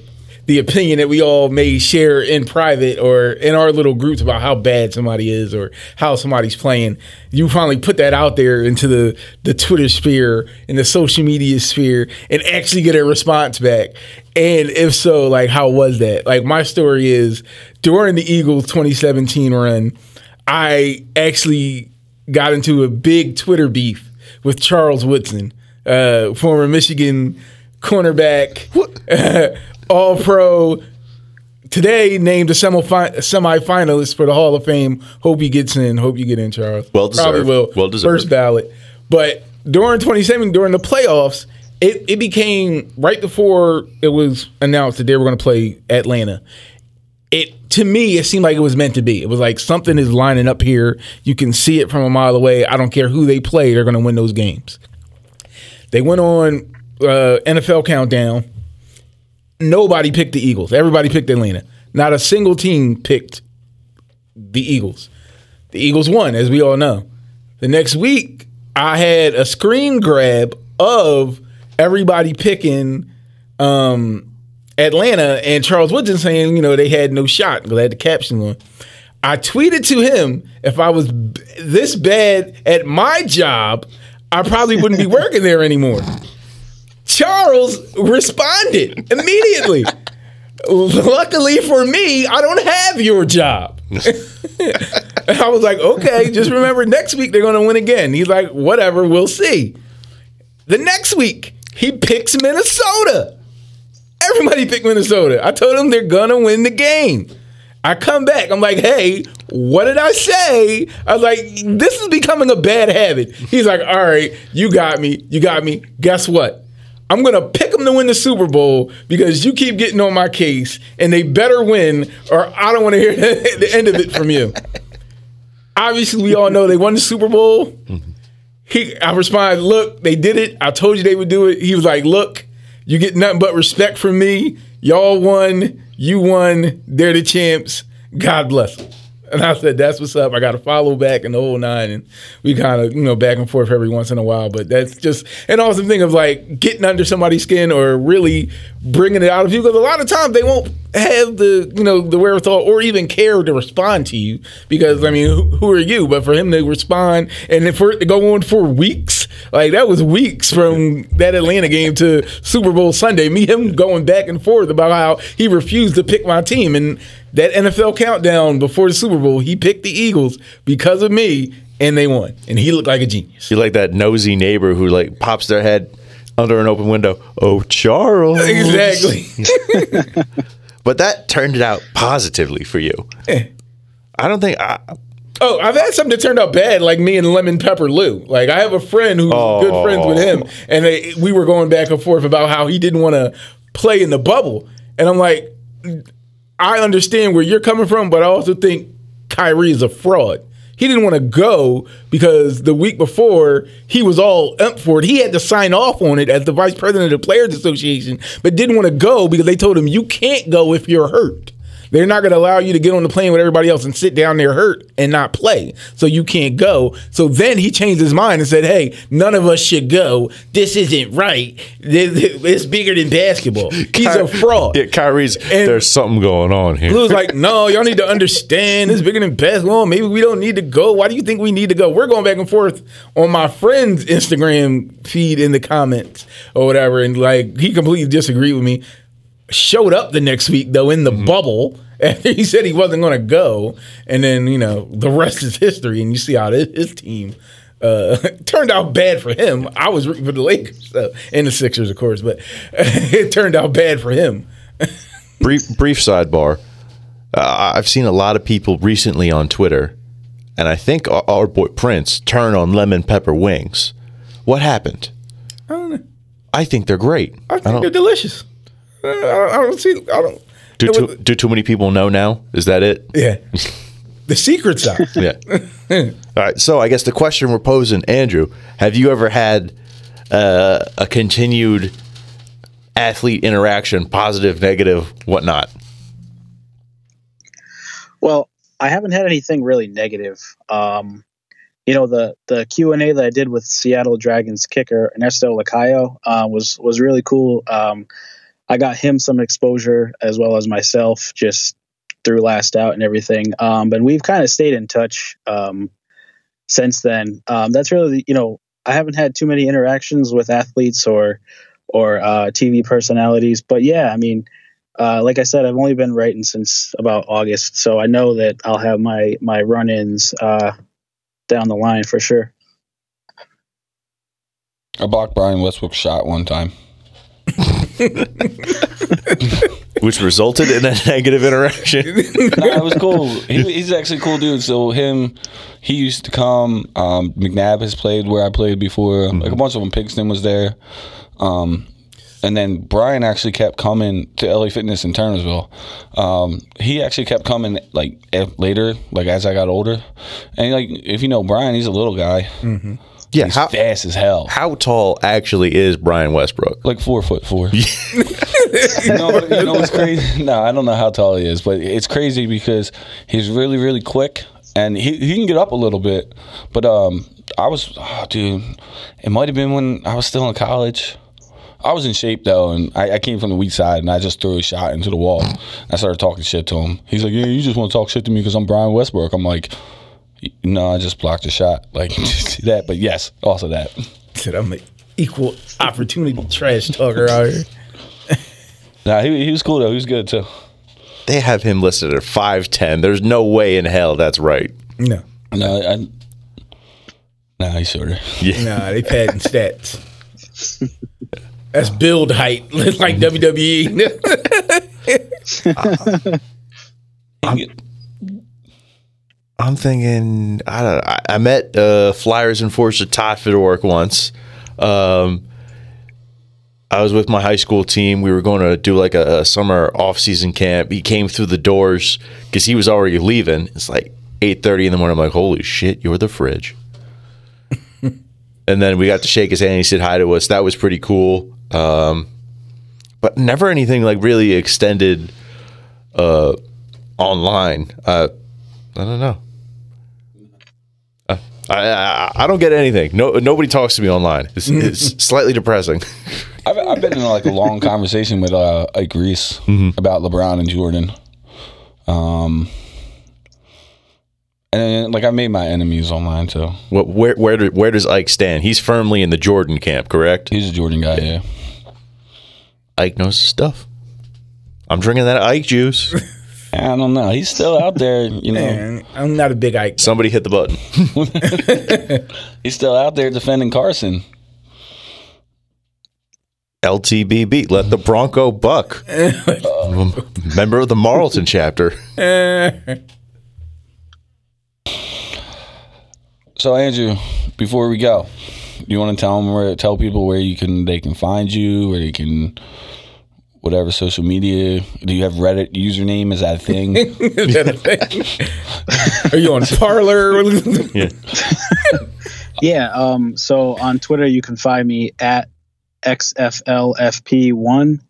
the opinion that we all may share in private or in our little groups about how bad somebody is or how somebody's playing, you finally put that out there into the, the Twitter sphere and the social media sphere and actually get a response back. And if so, like, how was that? Like, my story is during the Eagles twenty seventeen run, I actually got into a big Twitter beef with Charles Woodson, uh, former Michigan cornerback, all-pro, today named a semif- semi-finalist for the Hall of Fame. Hope he gets in. Hope you get in, Charles. Well-deserved. Probably will. Well-deserved. First ballot. But during twenty seventeen, during the playoffs, It, it became, right before it was announced that they were going to play Atlanta, it to me, it seemed like it was meant to be. It was like something is lining up here. You can see it from a mile away. I don't care who they play. They're going to win those games. They went on uh, N F L Countdown. Nobody picked the Eagles. Everybody picked Atlanta. Not a single team picked the Eagles. The Eagles won, as we all know. The next week, I had a screen grab of everybody picking um, Atlanta and Charles Woodson saying, you know, they had no shot because they had the caption on. I tweeted to him, if I was b- this bad at my job, I probably wouldn't be working there anymore. Charles responded immediately. Luckily for me, I don't have your job. I was like, okay, just remember next week they're going to win again. He's like, whatever, we'll see. The next week, he picks Minnesota. Everybody picked Minnesota. I told him they're going to win the game. I come back. I'm like, hey, what did I say? I was like, this is becoming a bad habit. He's like, all right, you got me. You got me. Guess what? I'm going to pick them to win the Super Bowl because you keep getting on my case, and they better win or I don't want to hear the end of it from you. Obviously, we all know they won the Super Bowl. Mm-hmm. He, I responded, look, they did it. I told you they would do it. He was like, look, you get nothing but respect from me. Y'all won. You won. They're the champs. God bless them. And I said, that's what's up. I got to follow back and the whole nine. And we kind of, you know, back and forth every once in a while. But that's just an awesome thing of like getting under somebody's skin or really bringing it out of you. Because a lot of times they won't have the, you know, the wherewithal or even care to respond to you. Because, I mean, who, who are you? But for him to respond and if we're going for weeks, like that was weeks from that Atlanta game to Super Bowl Sunday. Me, him going back and forth about how he refused to pick my team. And that N F L Countdown before the Super Bowl, he picked the Eagles because of me, and they won. And he looked like a genius. You're like that nosy neighbor who, like, pops their head under an open window. Oh, Charles. Exactly. But that turned it out positively for you. Eh. I don't think I, Oh, I've had something that turned out bad, like me and Lemon Pepper Lou. Like, I have a friend who's oh. good friends with him, and they, we were going back and forth about how he didn't want to play in the bubble. And I'm like, I understand where you're coming from, but I also think Kyrie is a fraud. He didn't want to go because the week before, he was all up for it. He had to sign off on it as the vice president of the Players Association, but didn't want to go because they told him, you can't go if you're hurt. They're not going to allow you to get on the plane with everybody else and sit down there hurt and not play. So you can't go. So then he changed his mind and said, hey, none of us should go. This isn't right. It's bigger than basketball. He's Ky- a fraud. Yeah, Kyrie's, and there's something going on here. Lou's like, no, y'all need to understand. It's bigger than basketball. Maybe we don't need to go. Why do you think we need to go? We're going back and forth on my friend's Instagram feed in the comments or whatever. And like, he completely disagreed with me. Showed up the next week, though, in the mm-hmm. bubble. And he said he wasn't going to go. And then, you know, the rest is history. And you see how this, his team uh, turned out bad for him. I was rooting for the Lakers so, and the Sixers, of course. But it turned out bad for him. brief, brief sidebar. Uh, I've seen a lot of people recently on Twitter, and I think our, our boy Prince turned on Lemon Pepper Wings. What happened? I don't know. I think they're great. I think I they're delicious. I don't see. I don't. Do too, do too many people know now? Is that it? Yeah. The secret's out. Yeah. All right. So I guess the question we're posing, Andrew, have you ever had uh, a continued athlete interaction, positive, negative, whatnot? Well, I haven't had anything really negative. Um, you know, the the Q and A that I did with Seattle Dragons kicker Ernesto Lacayo uh, was was really cool. Um, I got him some exposure as well as myself just through Last Out and everything. Um, but we've kind of stayed in touch um, since then. Um, that's really, you know, I haven't had too many interactions with athletes or or uh, T V personalities. But yeah, I mean, uh, like I said, I've only been writing since about August. So I know that I'll have my, my run-ins uh, down the line for sure. I blocked Brian Westbrook's shot one time. Which resulted in a negative interaction. Nah, it was cool. He, he's actually a cool dude. So him, he used to come. Um, McNabb has played where I played before. Like a bunch of them. Pigston was there. Um, and then Brian actually kept coming to L A Fitness in Turnersville. Um, he actually kept coming like later, like as I got older. And like if you know Brian, he's a little guy. Mm-hmm. Yeah, he's how, fast as hell. How tall actually is Brian Westbrook? Like four foot four. No, but you know what's crazy? No, I don't know how tall he is, but it's crazy because he's really, really quick, and he he can get up a little bit. But um, I was, oh, dude, it might have been when I was still in college. I was in shape though, and I, I came from the weak side, and I just threw a shot into the wall. I started talking shit to him. He's like, "Yeah, you just want to talk shit to me because I'm Brian Westbrook." I'm like, no, I just blocked a shot. Like, that, but yes, also that. Dude, I'm an equal opportunity trash talker out here. Nah, he, he was cool, though. He was good, too. They have him listed at five ten. There's no way in hell that's right. No. No, I, nah, he's shorter. Yeah. Nah, they padding stats. That's build height, like W W E. I'm, I'm, I'm thinking, I don't know. I, I met uh, Flyers enforcer Todd Fedoruk once. Um, I was with my high school team. We were going to do like a, a summer off-season camp. He came through the doors because he was already leaving. It's like eight thirty in the morning. I'm like, holy shit, you're the fridge. And then we got to shake his hand. He said hi to us. That was pretty cool. Um, but never anything like really extended uh, online. Uh, I don't know. I, I I don't get anything. No, nobody talks to me online. It's, it's slightly depressing. I've, I've been in like a long conversation with uh, Ike Reese mm-hmm. about LeBron and Jordan, um, and like I made my enemies online too. What? Where? Where? Do, where does Ike stand? He's firmly in the Jordan camp, correct? He's a Jordan guy. Yeah. Ike knows his stuff. I'm drinking that Ike juice. I don't know. He's still out there, you know. Man, I'm not a big Ike. Somebody hit the button. He's still out there defending Carson. L T B B, let the Bronco buck. um, member of the Marlton chapter. So, Andrew, before we go, you want to tell them where, tell people where you can, they can find you, where you can, whatever social media. Do you have Reddit username? Is that a thing? Is that a thing? Are you on Parler? Yeah. Yeah. Um, so on Twitter, you can find me at X F L F P one.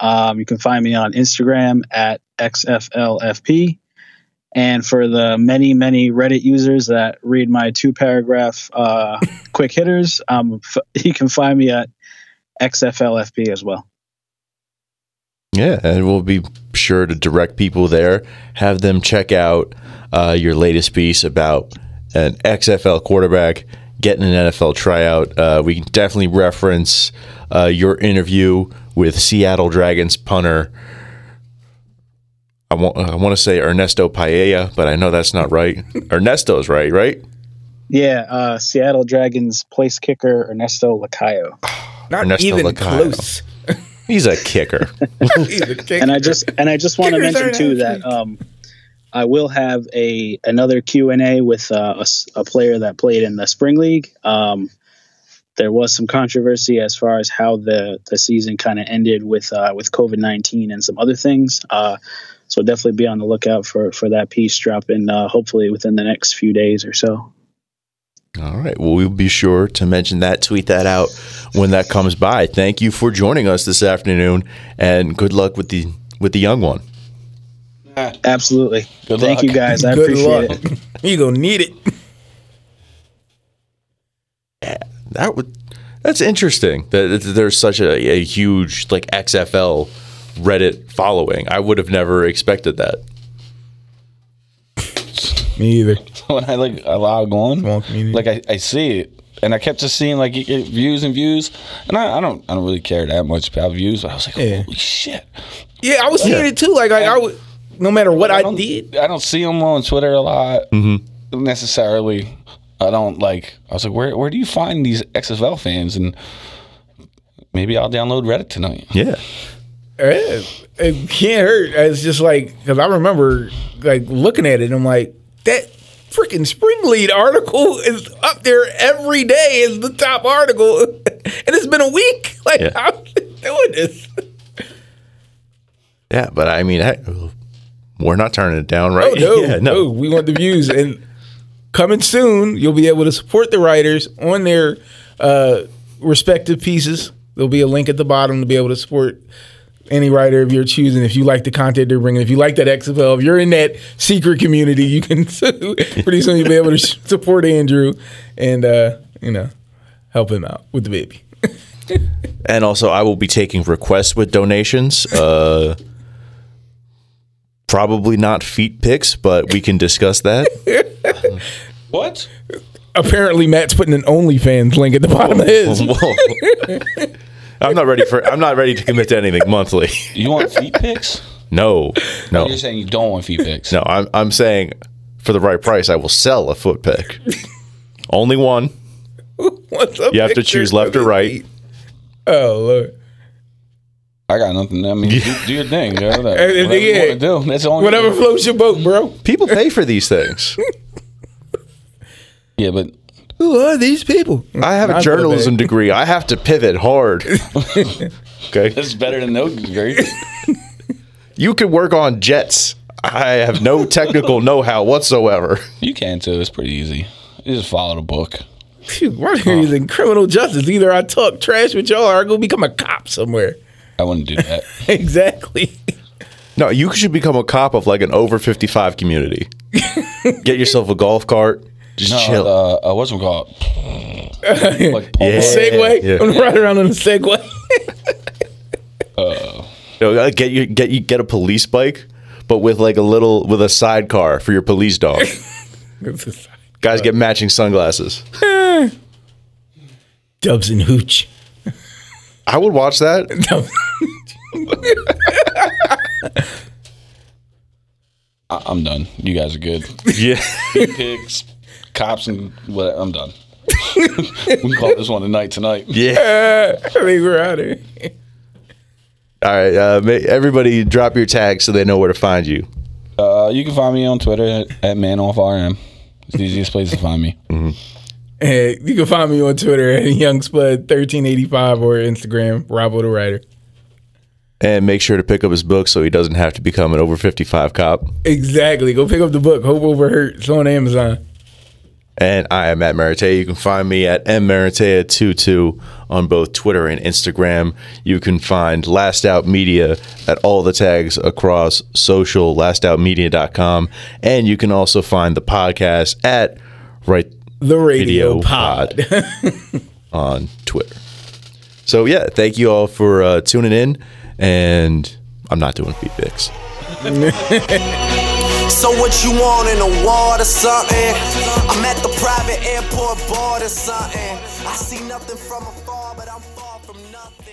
Um, you can find me on Instagram at X F L F P. And for the many, many Reddit users that read my two-paragraph uh, quick hitters, um, f- you can find me at X F L F P as well. Yeah, and we'll be sure to direct people there, have them check out uh, your latest piece about an X F L quarterback getting an N F L tryout. Uh, we can definitely reference uh, your interview with Seattle Dragons punter. I want, I want to say Ernesto Paella, but I know that's not right. Ernesto's right, right? Yeah, uh, Seattle Dragons place kicker Ernesto Lacayo. Not Ernesto even Lacayo. Close. He's a kicker. He's a kicker. And I just and I just want Kickers to mention too that um, I will have a another Q and A with uh, a, a player that played in the Spring League. Um, there was some controversy as far as how the the season kind of ended with uh, with COVID nineteen and some other things. Uh, So definitely be on the lookout for, for that piece dropping uh, hopefully within the next few days or so. All right. Well, we'll be sure to mention that, tweet that out when that comes by. Thank you for joining us this afternoon, and good luck with the with the young one. Absolutely. Good Thank luck. you, guys. I good appreciate luck. it. You're going to need it. Yeah, that would, that's interesting that there's such a, a huge like X F L Reddit following. I would have never expected that. Me either. When I like I log on, like I, I see it, and I kept just seeing like it, it, views and views, and I, I don't I don't really care that much about views, but I was like, yeah. Holy shit! Yeah, I was seeing yeah. it too. Like, like I would, no matter what I, I did, I don't see them on Twitter a lot mm-hmm. necessarily. I don't like. I was like, where where do you find these X F L fans? And maybe I'll download Reddit tonight. Yeah. It, it can't hurt. It's just like, because I remember like looking at it and I'm like, that freaking Spring League article is up there every day as the top article. And it's been a week. Like, yeah. How is it doing this? Yeah, but I mean, I, we're not turning it down, right? Oh, no, yeah, no. no. We want the views. And coming soon, you'll be able to support the writers on their uh, respective pieces. There'll be a link at the bottom to be able to support any writer of your choosing. If you like the content they're bringing, if you like that X F L, if you're in that secret community, you can pretty soon you'll be able to support Andrew and uh, you know, help him out with the baby. And also, I will be taking requests with donations. Uh, probably not feet pics, but we can discuss that. What? Apparently, Matt's putting an OnlyFans link at the bottom whoa, of his. Whoa. I'm not ready for. I'm not ready to commit to anything monthly. You want feet pics? No, no. You're saying you don't want feet pics. No, I'm. I'm saying for the right price, I will sell a foot pic. Only one. What's up? You have to choose left or right. Oh Lord. I got nothing. I mean, do, do your thing. Bro. Whatever, whatever you want to do. That's the only whatever thing. Floats your boat, bro. People pay for these things. Yeah, but. Who are these people? I have Not a journalism degree. I have to pivot hard. Okay, that's better than no degree. You can work on jets. I have no technical know-how whatsoever. You can too. It's pretty easy. You just follow the book. Dude, we're using criminal justice. Either I talk trash with y'all, or I go become a cop somewhere. I wouldn't do that. Exactly. No, you should become a cop of like an over fifty-five community. Get yourself a golf cart. Just no, chill. Uh, uh, what's it called? Like yeah, Segway. Yeah. I'm riding around on a Segway. Oh, you know, get you get you get a police bike, but with like a little with a sidecar for your police dog. Guys get matching sunglasses. Dubs and hooch. I would watch that. I- I'm done. You guys are good. Yeah. Pigs. Cops and whatever. I'm done. We call this one a night tonight. Yeah. I mean, we're out here. All right. Uh, everybody drop your tags so they know where to find you. Uh, you can find me on Twitter at, at ManOffRM. It's the easiest place to find me. Mm-hmm. Hey, you can find me on Twitter at young spud thirteen eighty-five or Instagram, Robbo the Writer. And make sure to pick up his book so he doesn't have to become an over fifty-five cop. Exactly. Go pick up the book, Hope Over Hurts, on Amazon. And I am Matt Maratea. You can find me at m maratea twenty-two on both Twitter and Instagram. You can find Last Out Media at all the tags across social, last out media dot com. And you can also find the podcast at Right the Radio, Radio Pod, pod. on Twitter. So, yeah, thank you all for uh, tuning in. And I'm not doing feed picks. So what you want, an award or something? I'm at the private airport board or something. I see nothing from afar, but I'm far from nothing.